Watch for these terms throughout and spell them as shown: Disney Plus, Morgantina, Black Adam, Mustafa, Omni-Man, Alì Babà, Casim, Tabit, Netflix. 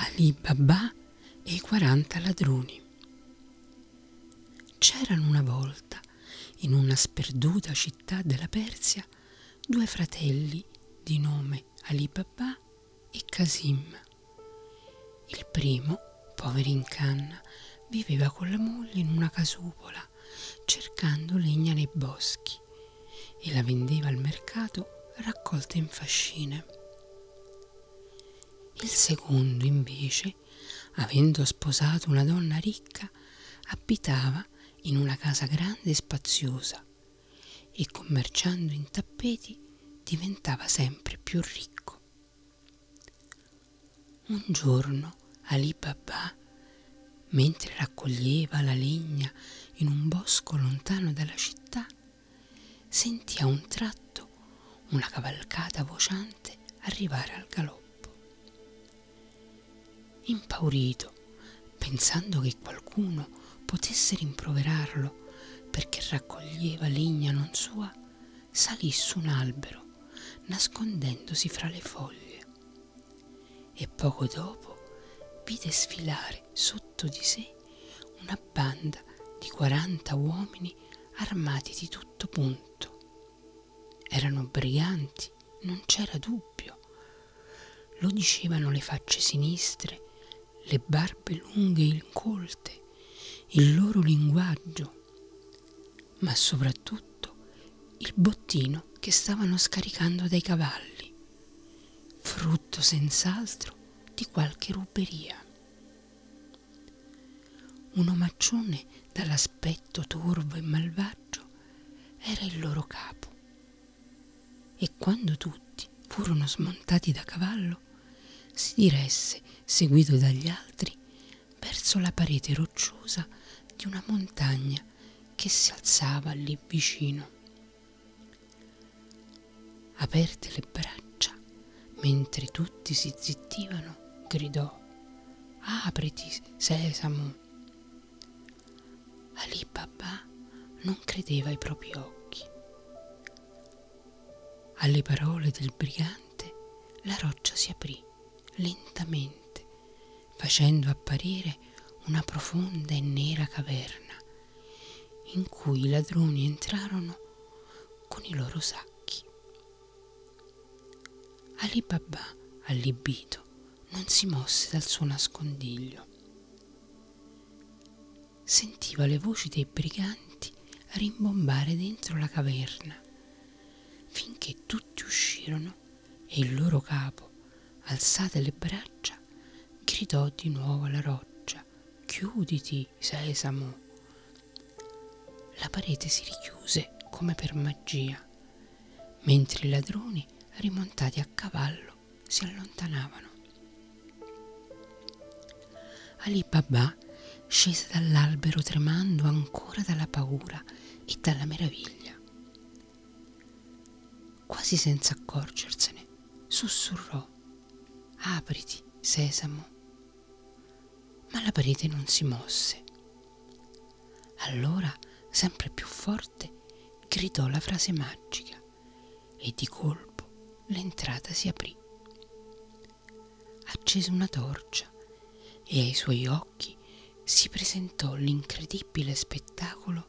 Alì Babà e i 40 ladroni. C'erano una volta, in una sperduta città della Persia, due fratelli di nome Alì Babà e Casim. Il primo, povero in canna, viveva con la moglie in una casupola, cercando legna nei boschi, e la vendeva al mercato raccolta in fascine. Il secondo, invece, avendo sposato una donna ricca, abitava in una casa grande e spaziosa e, commerciando in tappeti, diventava sempre più ricco. Un giorno Alì Babà, mentre raccoglieva la legna in un bosco lontano dalla città, sentì a un tratto una cavalcata vociante arrivare al galoppo. Impaurito, pensando che qualcuno potesse rimproverarlo perché raccoglieva legna non sua, salì su un albero, nascondendosi fra le foglie, e poco dopo vide sfilare sotto di sé una banda di 40 uomini armati di tutto punto. Erano briganti, non c'era dubbio. Lo dicevano le facce sinistre, le barbe lunghe e incolte, il loro linguaggio, ma soprattutto il bottino che stavano scaricando dai cavalli, frutto senz'altro di qualche ruberia. Un omaccione dall'aspetto torvo e malvagio era il loro capo, e quando tutti furono smontati da cavallo, si diresse, seguito dagli altri, verso la parete rocciosa di una montagna che si alzava lì vicino. Aperte le braccia, mentre tutti si zittivano, gridò: «Apriti, sesamo!» Alì Babà non credeva ai propri occhi. Alle parole del brigante la roccia si aprì lentamente, facendo apparire una profonda e nera caverna, in cui i ladroni entrarono con i loro sacchi. Alì Babà, allibito, non si mosse dal suo nascondiglio. Sentiva le voci dei briganti rimbombare dentro la caverna, finché tutti uscirono e il loro capo, alzate le braccia, gridò di nuovo alla roccia: «Chiuditi, sesamo!» La parete si richiuse come per magia, mentre i ladroni, rimontati a cavallo, si allontanavano. Alì Babà scese dall'albero tremando ancora dalla paura e dalla meraviglia. Quasi senza accorgersene, sussurrò: «Apriti, sesamo!» Ma la parete non si mosse. Allora, sempre più forte, gridò la frase magica e di colpo l'entrata si aprì. Accese una torcia e ai suoi occhi si presentò l'incredibile spettacolo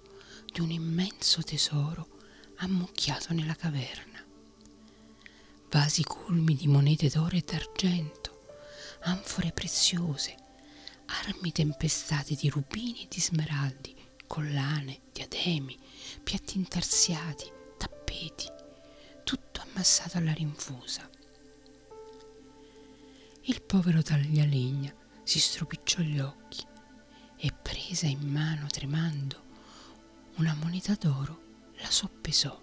di un immenso tesoro ammucchiato nella caverna. Vasi colmi di monete d'oro e d'argento, anfore preziose, armi tempestate di rubini e di smeraldi, collane, diademi, piatti intarsiati, tappeti, tutto ammassato alla rinfusa. Il povero taglialegna si stropicciò gli occhi e, presa in mano tremando una moneta d'oro, la soppesò.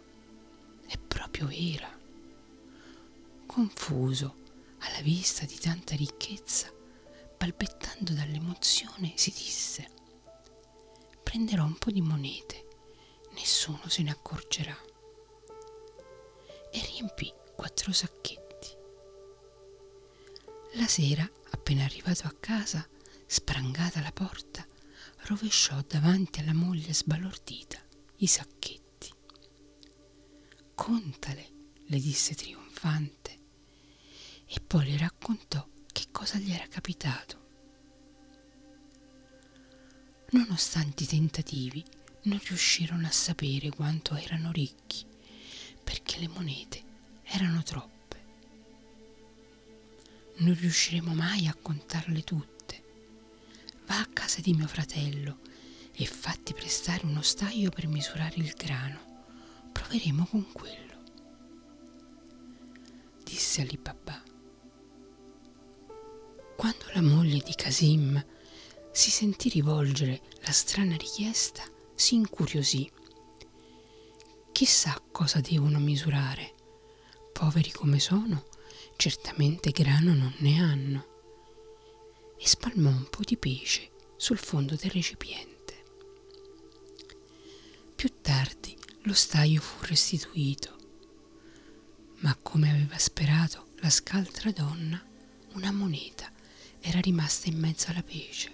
E proprio era. Confuso alla vista di tanta ricchezza, balbettando dall'emozione, si disse: «Prenderò un po' di monete, nessuno se ne accorgerà», e riempì 4 sacchetti. La sera, appena arrivato a casa, sprangata la porta, rovesciò davanti alla moglie sbalordita i sacchetti. «Contale», le disse trionfante, e poi le raccontò cosa gli era capitato. Nonostante i tentativi, non riuscirono a sapere quanto erano ricchi, perché le monete erano troppe. Non riusciremo mai a contarle tutte. Va a casa di mio fratello e fatti prestare uno staio per misurare il grano. Proveremo con quello, disse Alì Babà. Quando la moglie di Casim si sentì rivolgere la strana richiesta, si incuriosì. Chissà cosa devono misurare. Poveri come sono, certamente grano non ne hanno, e spalmò un po' di pesce sul fondo del recipiente. Più tardi lo staio fu restituito, ma come aveva sperato la scaltra donna, una moneta era rimasta in mezzo alla pece.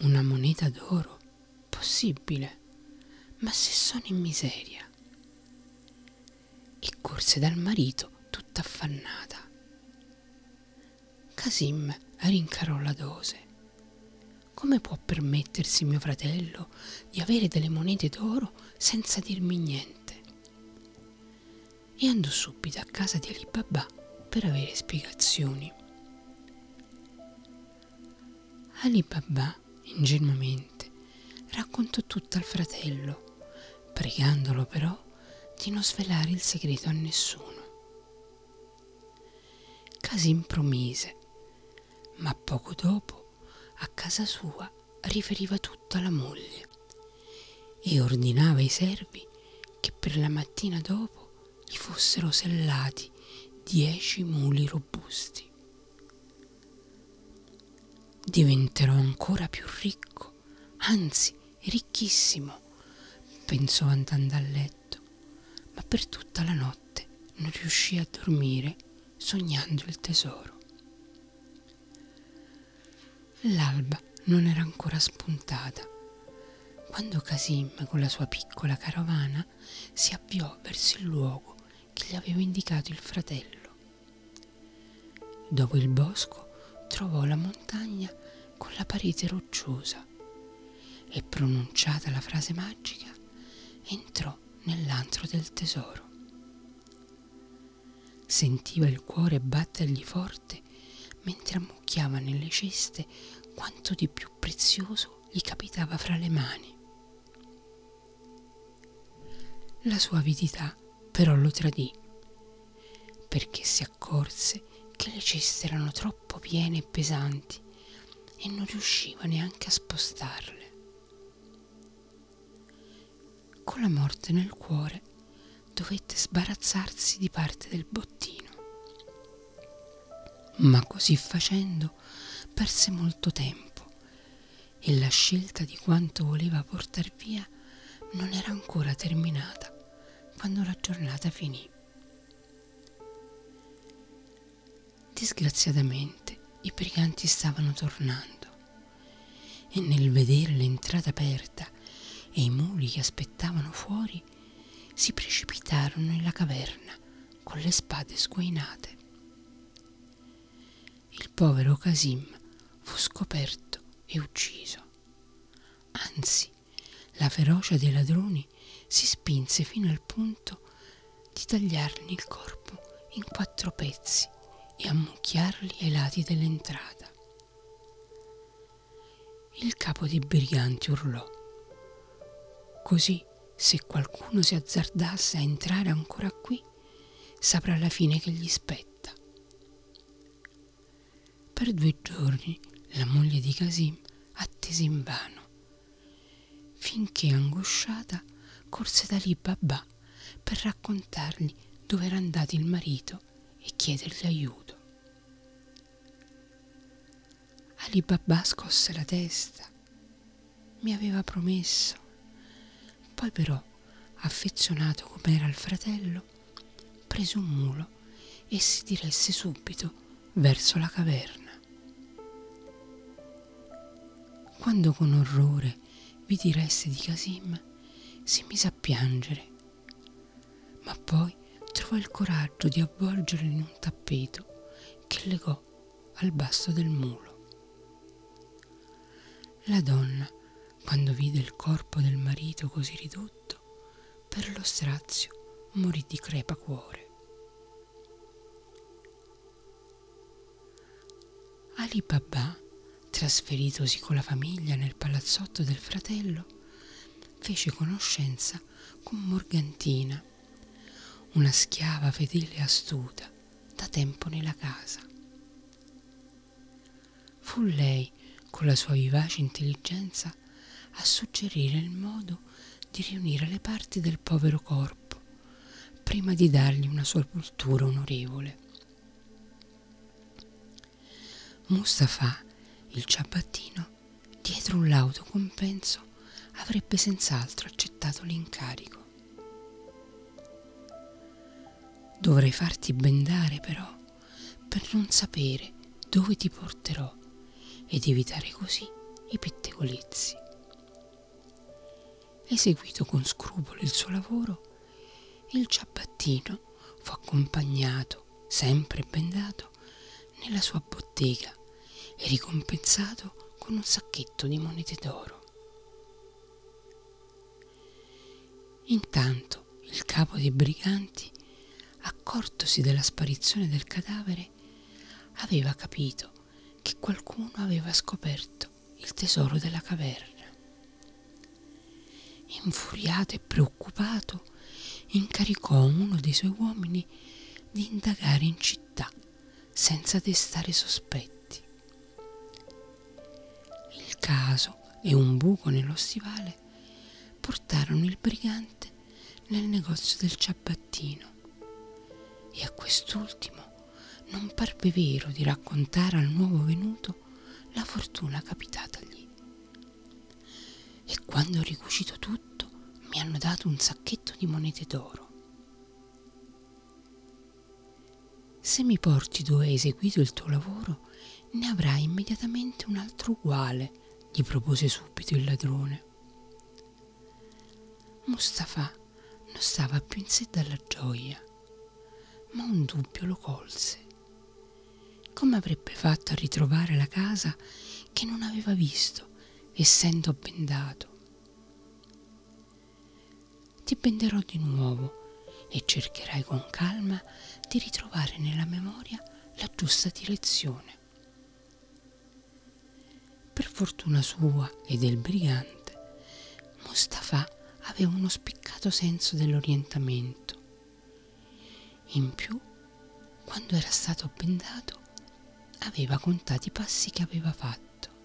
Una moneta d'oro? Possibile, ma se sono in miseria? E corse dal marito tutta affannata. Casim rincarò la dose. Come può permettersi mio fratello di avere delle monete d'oro senza dirmi niente? E andò subito a casa di Alì Babà per avere spiegazioni. Alì Babà ingenuamente raccontò tutto al fratello, pregandolo però di non svelare il segreto a nessuno. Casim promise, ma poco dopo a casa sua riferiva tutto alla moglie e ordinava ai servi che per la mattina dopo gli fossero sellati 10 muli robusti. Diventerò ancora più ricco, anzi ricchissimo, pensò andando a letto, ma per tutta la notte non riuscì a dormire, sognando il tesoro. L'alba non era ancora spuntata, quando Casim con la sua piccola carovana si avviò verso il luogo che gli aveva indicato il fratello. Dopo il bosco trovò la montagna con la parete rocciosa e, pronunciata la frase magica, entrò nell'antro del tesoro. Sentiva il cuore battergli forte mentre ammucchiava nelle ceste quanto di più prezioso gli capitava fra le mani. La sua avidità però lo tradì, perché si accorse che le ceste erano troppo piene e pesanti e non riusciva neanche a spostarle. Con la morte nel cuore dovette sbarazzarsi di parte del bottino, ma così facendo perse molto tempo e la scelta di quanto voleva portar via non era ancora terminata quando la giornata finì. Disgraziatamente i briganti stavano tornando e, nel vedere l'entrata aperta e i muli che aspettavano fuori, si precipitarono nella caverna con le spade sguainate. Il povero Casim fu scoperto e ucciso. Anzi, la ferocia dei ladroni si spinse fino al punto di tagliargli il corpo in 4 pezzi e ammucchiarli ai lati dell'entrata. Il capo dei briganti urlò: così, se qualcuno si azzardasse a entrare ancora qui, saprà la fine che gli spetta. Per 2 giorni la moglie di Casim attese invano, finché, angosciata, corse da Alì Babà per raccontargli dove era andato il marito e chiedergli aiuto. Alì Babà scosse la testa. Mi aveva promesso. Poi però, affezionato come era al fratello, prese un mulo e si diresse subito verso la caverna. Quando con orrore vidi i resti di Casim, si mise a piangere, ma poi trovò il coraggio di avvolgerlo in un tappeto che legò al basso del mulo. La donna, quando vide il corpo del marito così ridotto, per lo strazio morì di crepacuore. Alì Babà, trasferitosi con la famiglia nel palazzotto del fratello, fece conoscenza con Morgantina, una schiava fedele e astuta, da tempo nella casa. Fu lei, con la sua vivace intelligenza, a suggerire il modo di riunire le parti del povero corpo, prima di dargli una sepoltura onorevole. Mustafa, il ciabattino, dietro un lauto compenso, avrebbe senz'altro accettato l'incarico. Dovrai farti bendare, però, per non sapere dove ti porterò ed evitare così i pettegolezzi. Eseguito con scrupolo il suo lavoro, il ciabattino fu accompagnato, sempre bendato, nella sua bottega e ricompensato con un sacchetto di monete d'oro. Intanto il capo dei briganti, accortosi della sparizione del cadavere, aveva capito che qualcuno aveva scoperto il tesoro della caverna. Infuriato e preoccupato, incaricò uno dei suoi uomini di indagare in città senza destare sospetti. Il caso e un buco nello stivale portarono il brigante nel negozio del ciabattino, e a quest'ultimo non parve vero di raccontare al nuovo venuto la fortuna capitatagli. E quando ho ricucito tutto, mi hanno dato un sacchetto di monete d'oro. Se mi porti dove hai eseguito il tuo lavoro, ne avrai immediatamente un altro uguale, gli propose subito il ladrone. Mustafa non stava più in sé dalla gioia, ma un dubbio lo colse. Come avrebbe fatto a ritrovare la casa che non aveva visto, essendo bendato? Ti benderò di nuovo e cercherai con calma di ritrovare nella memoria la giusta direzione. Per fortuna sua e del brigante, Mustafa aveva uno spiccato senso dell'orientamento. In più, quando era stato bendato, aveva contato i passi che aveva fatto: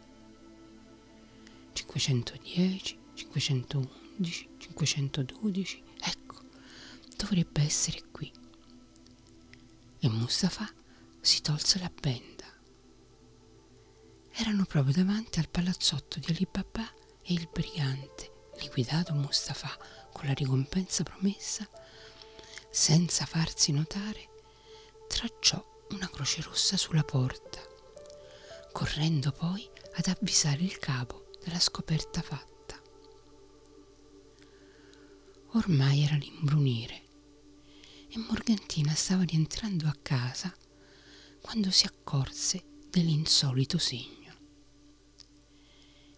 510, 511, 512, ecco, dovrebbe essere qui. E Mustafa si tolse la benda. Erano proprio davanti al palazzotto di Alì Babà e il brigante, liquidato Mustafa con la ricompensa promessa, senza farsi notare, tracciò una croce rossa sulla porta, correndo poi ad avvisare il capo della scoperta fatta. Ormai era l'imbrunire e Morgantina stava rientrando a casa quando si accorse dell'insolito segno.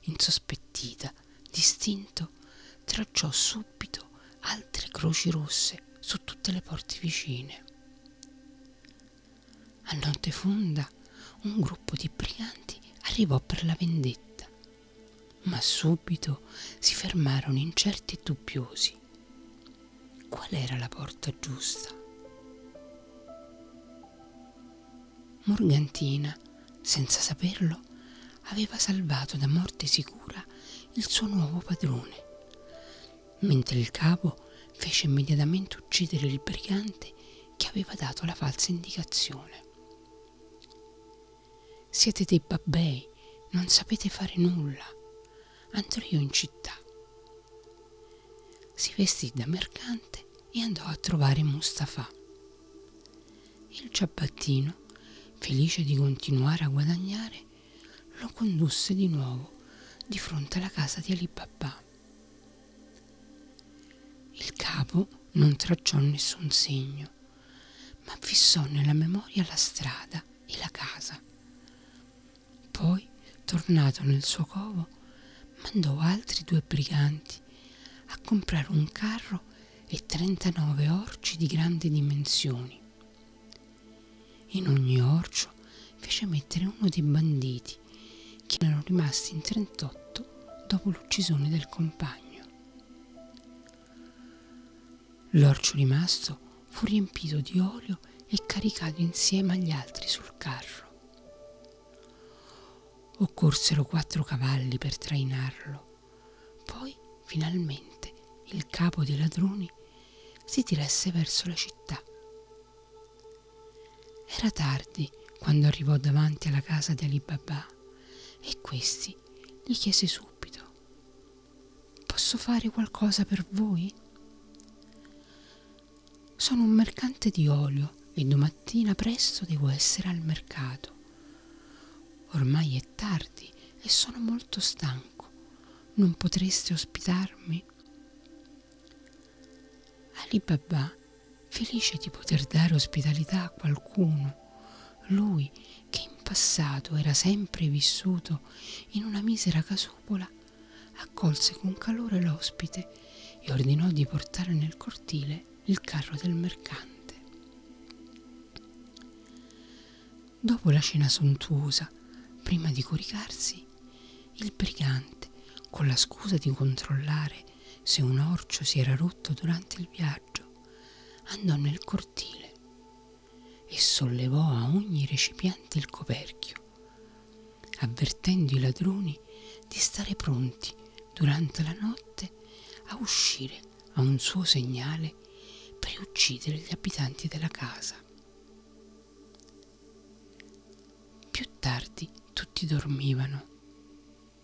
Insospettita, d'istinto, tracciò subito altre croci rosse su tutte le porte vicine. A notte fonda un gruppo di briganti arrivò per la vendetta, ma subito si fermarono incerti e dubbiosi. Qual era la porta giusta? Morgantina, senza saperlo, aveva salvato da morte sicura il suo nuovo padrone, mentre il capo fece immediatamente uccidere il brigante che aveva dato la falsa indicazione. Siete dei babbei, non sapete fare nulla. Andrò io in città. Si vestì da mercante e andò a trovare Mustafa. Il ciabattino, felice di continuare a guadagnare, lo condusse di nuovo di fronte alla casa di Alì Babà. Il capo non tracciò nessun segno, ma fissò nella memoria la strada e la casa. Poi, tornato nel suo covo, mandò altri 2 briganti a comprare un carro e 39 orci di grandi dimensioni. In ogni orcio fece mettere uno dei banditi che erano rimasti in 38 dopo l'uccisione del compagno. L'orcio rimasto fu riempito di olio e caricato insieme agli altri sul carro. Occorsero 4 cavalli per trainarlo. Poi, finalmente, il capo dei ladroni si diresse verso la città. Era tardi quando arrivò davanti alla casa di Alì Babà e questi gli chiese subito: «Posso fare qualcosa per voi? Sono un mercante di olio e domattina presto devo essere al mercato. Ormai è tardi e sono molto stanco. Non potreste ospitarmi?» Alì Babà, felice di poter dare ospitalità a qualcuno, lui che in passato era sempre vissuto in una misera casupola, accolse con calore l'ospite e ordinò di portare nel cortile il carro del mercante. Dopo la cena sontuosa, prima di coricarsi, il brigante, con la scusa di controllare se un orcio si era rotto durante il viaggio, andò nel cortile e sollevò a ogni recipiente il coperchio, avvertendo i ladroni di stare pronti durante la notte a uscire a un suo segnale per uccidere gli abitanti della casa. Più tardi tutti dormivano.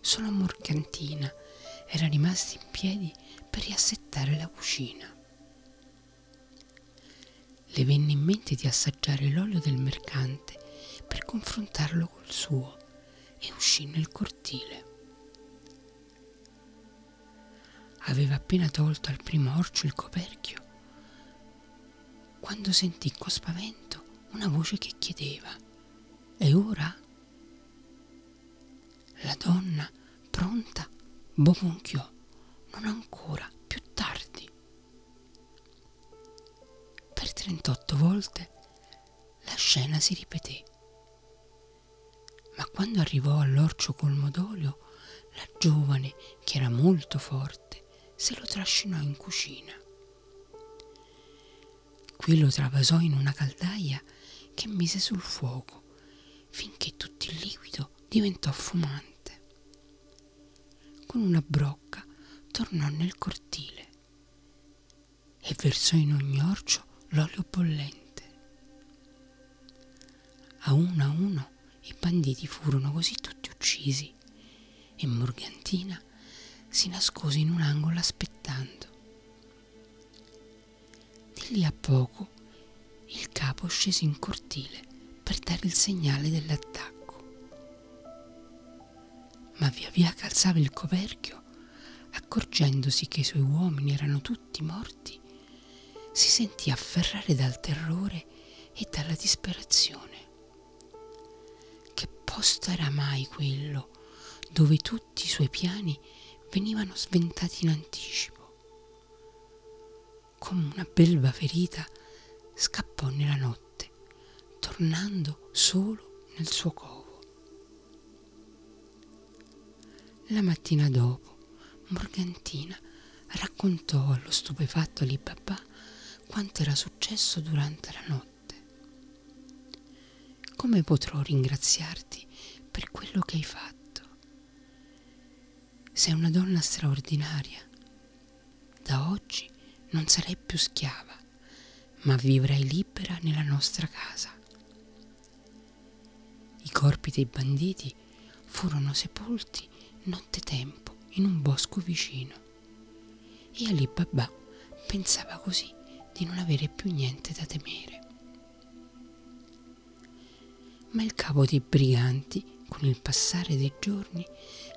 Solo Morgantina era rimasta in piedi per riassettare la cucina. Le venne in mente di assaggiare l'olio del mercante per confrontarlo col suo e uscì nel cortile. Aveva appena tolto al primo orcio il coperchio quando sentì con spavento una voce che chiedeva: «E ora?» La donna, pronta, bofonchiò: «Non ancora, più tardi!» Per 38 volte la scena si ripeté, ma quando arrivò all'orcio colmo d'olio, la giovane, che era molto forte, se lo trascinò in cucina. Qui lo travasò in una caldaia che mise sul fuoco finché tutto il liquido diventò fumante. Con una brocca tornò nel cortile e versò in ogni orcio l'olio bollente. A uno i banditi furono così tutti uccisi e Morgantina si nascose in un angolo aspettando. Di lì a poco il capo scese in cortile per dare il segnale dell'attacco. Ma via via calzava il coperchio, accorgendosi che i suoi uomini erano tutti morti, si sentì afferrare dal terrore e dalla disperazione. Che posto era mai quello dove tutti i suoi piani venivano sventati in anticipo? Come una belva ferita scappò nella notte, tornando solo nel suo covo. La mattina dopo, Morgantina raccontò allo stupefatto Alì Babà quanto era successo durante la notte. «Come potrò ringraziarti per quello che hai fatto? Sei una donna straordinaria. Da oggi non sarai più schiava, ma vivrai libera nella nostra casa.» I corpi dei banditi furono sepolti nottetempo in un bosco vicino e Alì Babà pensava così di non avere più niente da temere. Ma il capo dei briganti, con il passare dei giorni,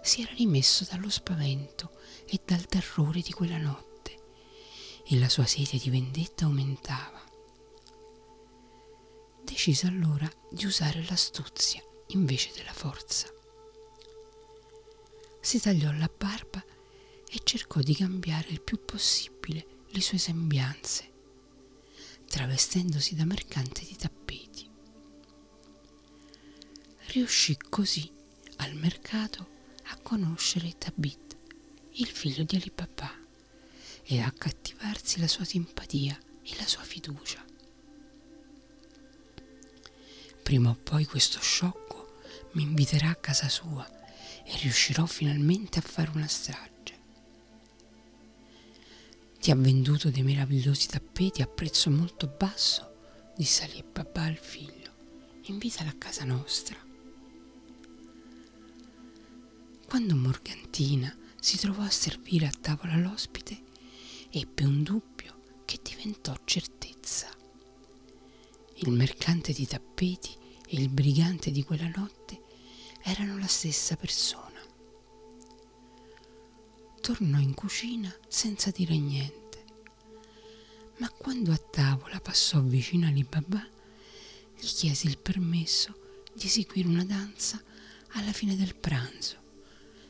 si era rimesso dallo spavento e dal terrore di quella notte, e la sua sete di vendetta aumentava. decise allora di usare l'astuzia invece della forza. Si tagliò la barba e cercò di cambiare il più possibile le sue sembianze, travestendosi da mercante di tappeti. Riuscì così al mercato a conoscere Tabit, il figlio di Alì Babà, e a cattivarsi la sua simpatia e la sua fiducia. Prima o poi questo sciocco mi inviterà a casa sua e riuscirò finalmente a fare una strage. Ti ha venduto dei meravigliosi tappeti a prezzo molto basso, disse Alì Babà al figlio. Invitala a casa nostra. Quando Morgantina si trovò a servire a tavola l'ospite, ebbe un dubbio che diventò certezza. Il mercante di tappeti e il brigante di quella notte erano la stessa persona. Tornò in cucina senza dire niente, ma quando a tavola passò vicino a Alì Babà, gli chiese il permesso di eseguire una danza alla fine del pranzo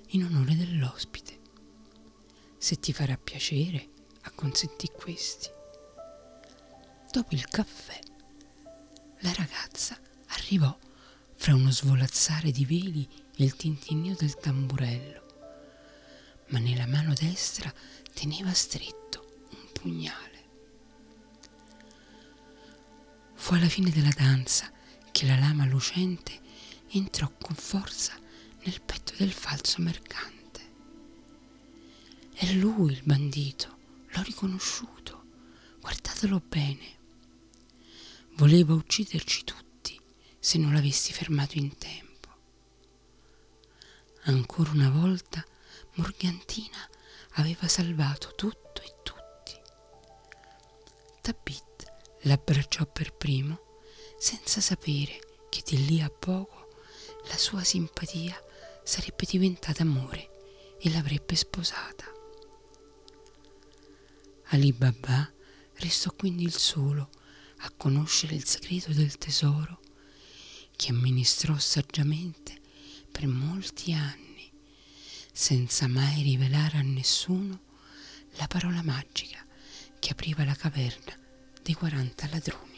in onore dell'ospite. Se ti farà piacere, acconsentì questi. Dopo il caffè, la ragazza arrivò fra uno svolazzare di veli e il tintinnio del tamburello, ma nella mano destra teneva stretto un pugnale. Fu alla fine della danza che la lama lucente entrò con forza nel petto del falso mercante. È lui il bandito, l'ho riconosciuto, guardatelo bene. Voleva ucciderci tutti se non l'avessi fermato in tempo. Ancora una volta Morgantina aveva salvato tutto e tutti. Tabit l'abbracciò per primo, senza sapere che di lì a poco la sua simpatia sarebbe diventata amore e l'avrebbe sposata. Alì Babà restò quindi il solo a conoscere il segreto del tesoro che amministrò saggiamente per molti anni, senza mai rivelare a nessuno la parola magica che apriva la caverna dei 40 ladroni.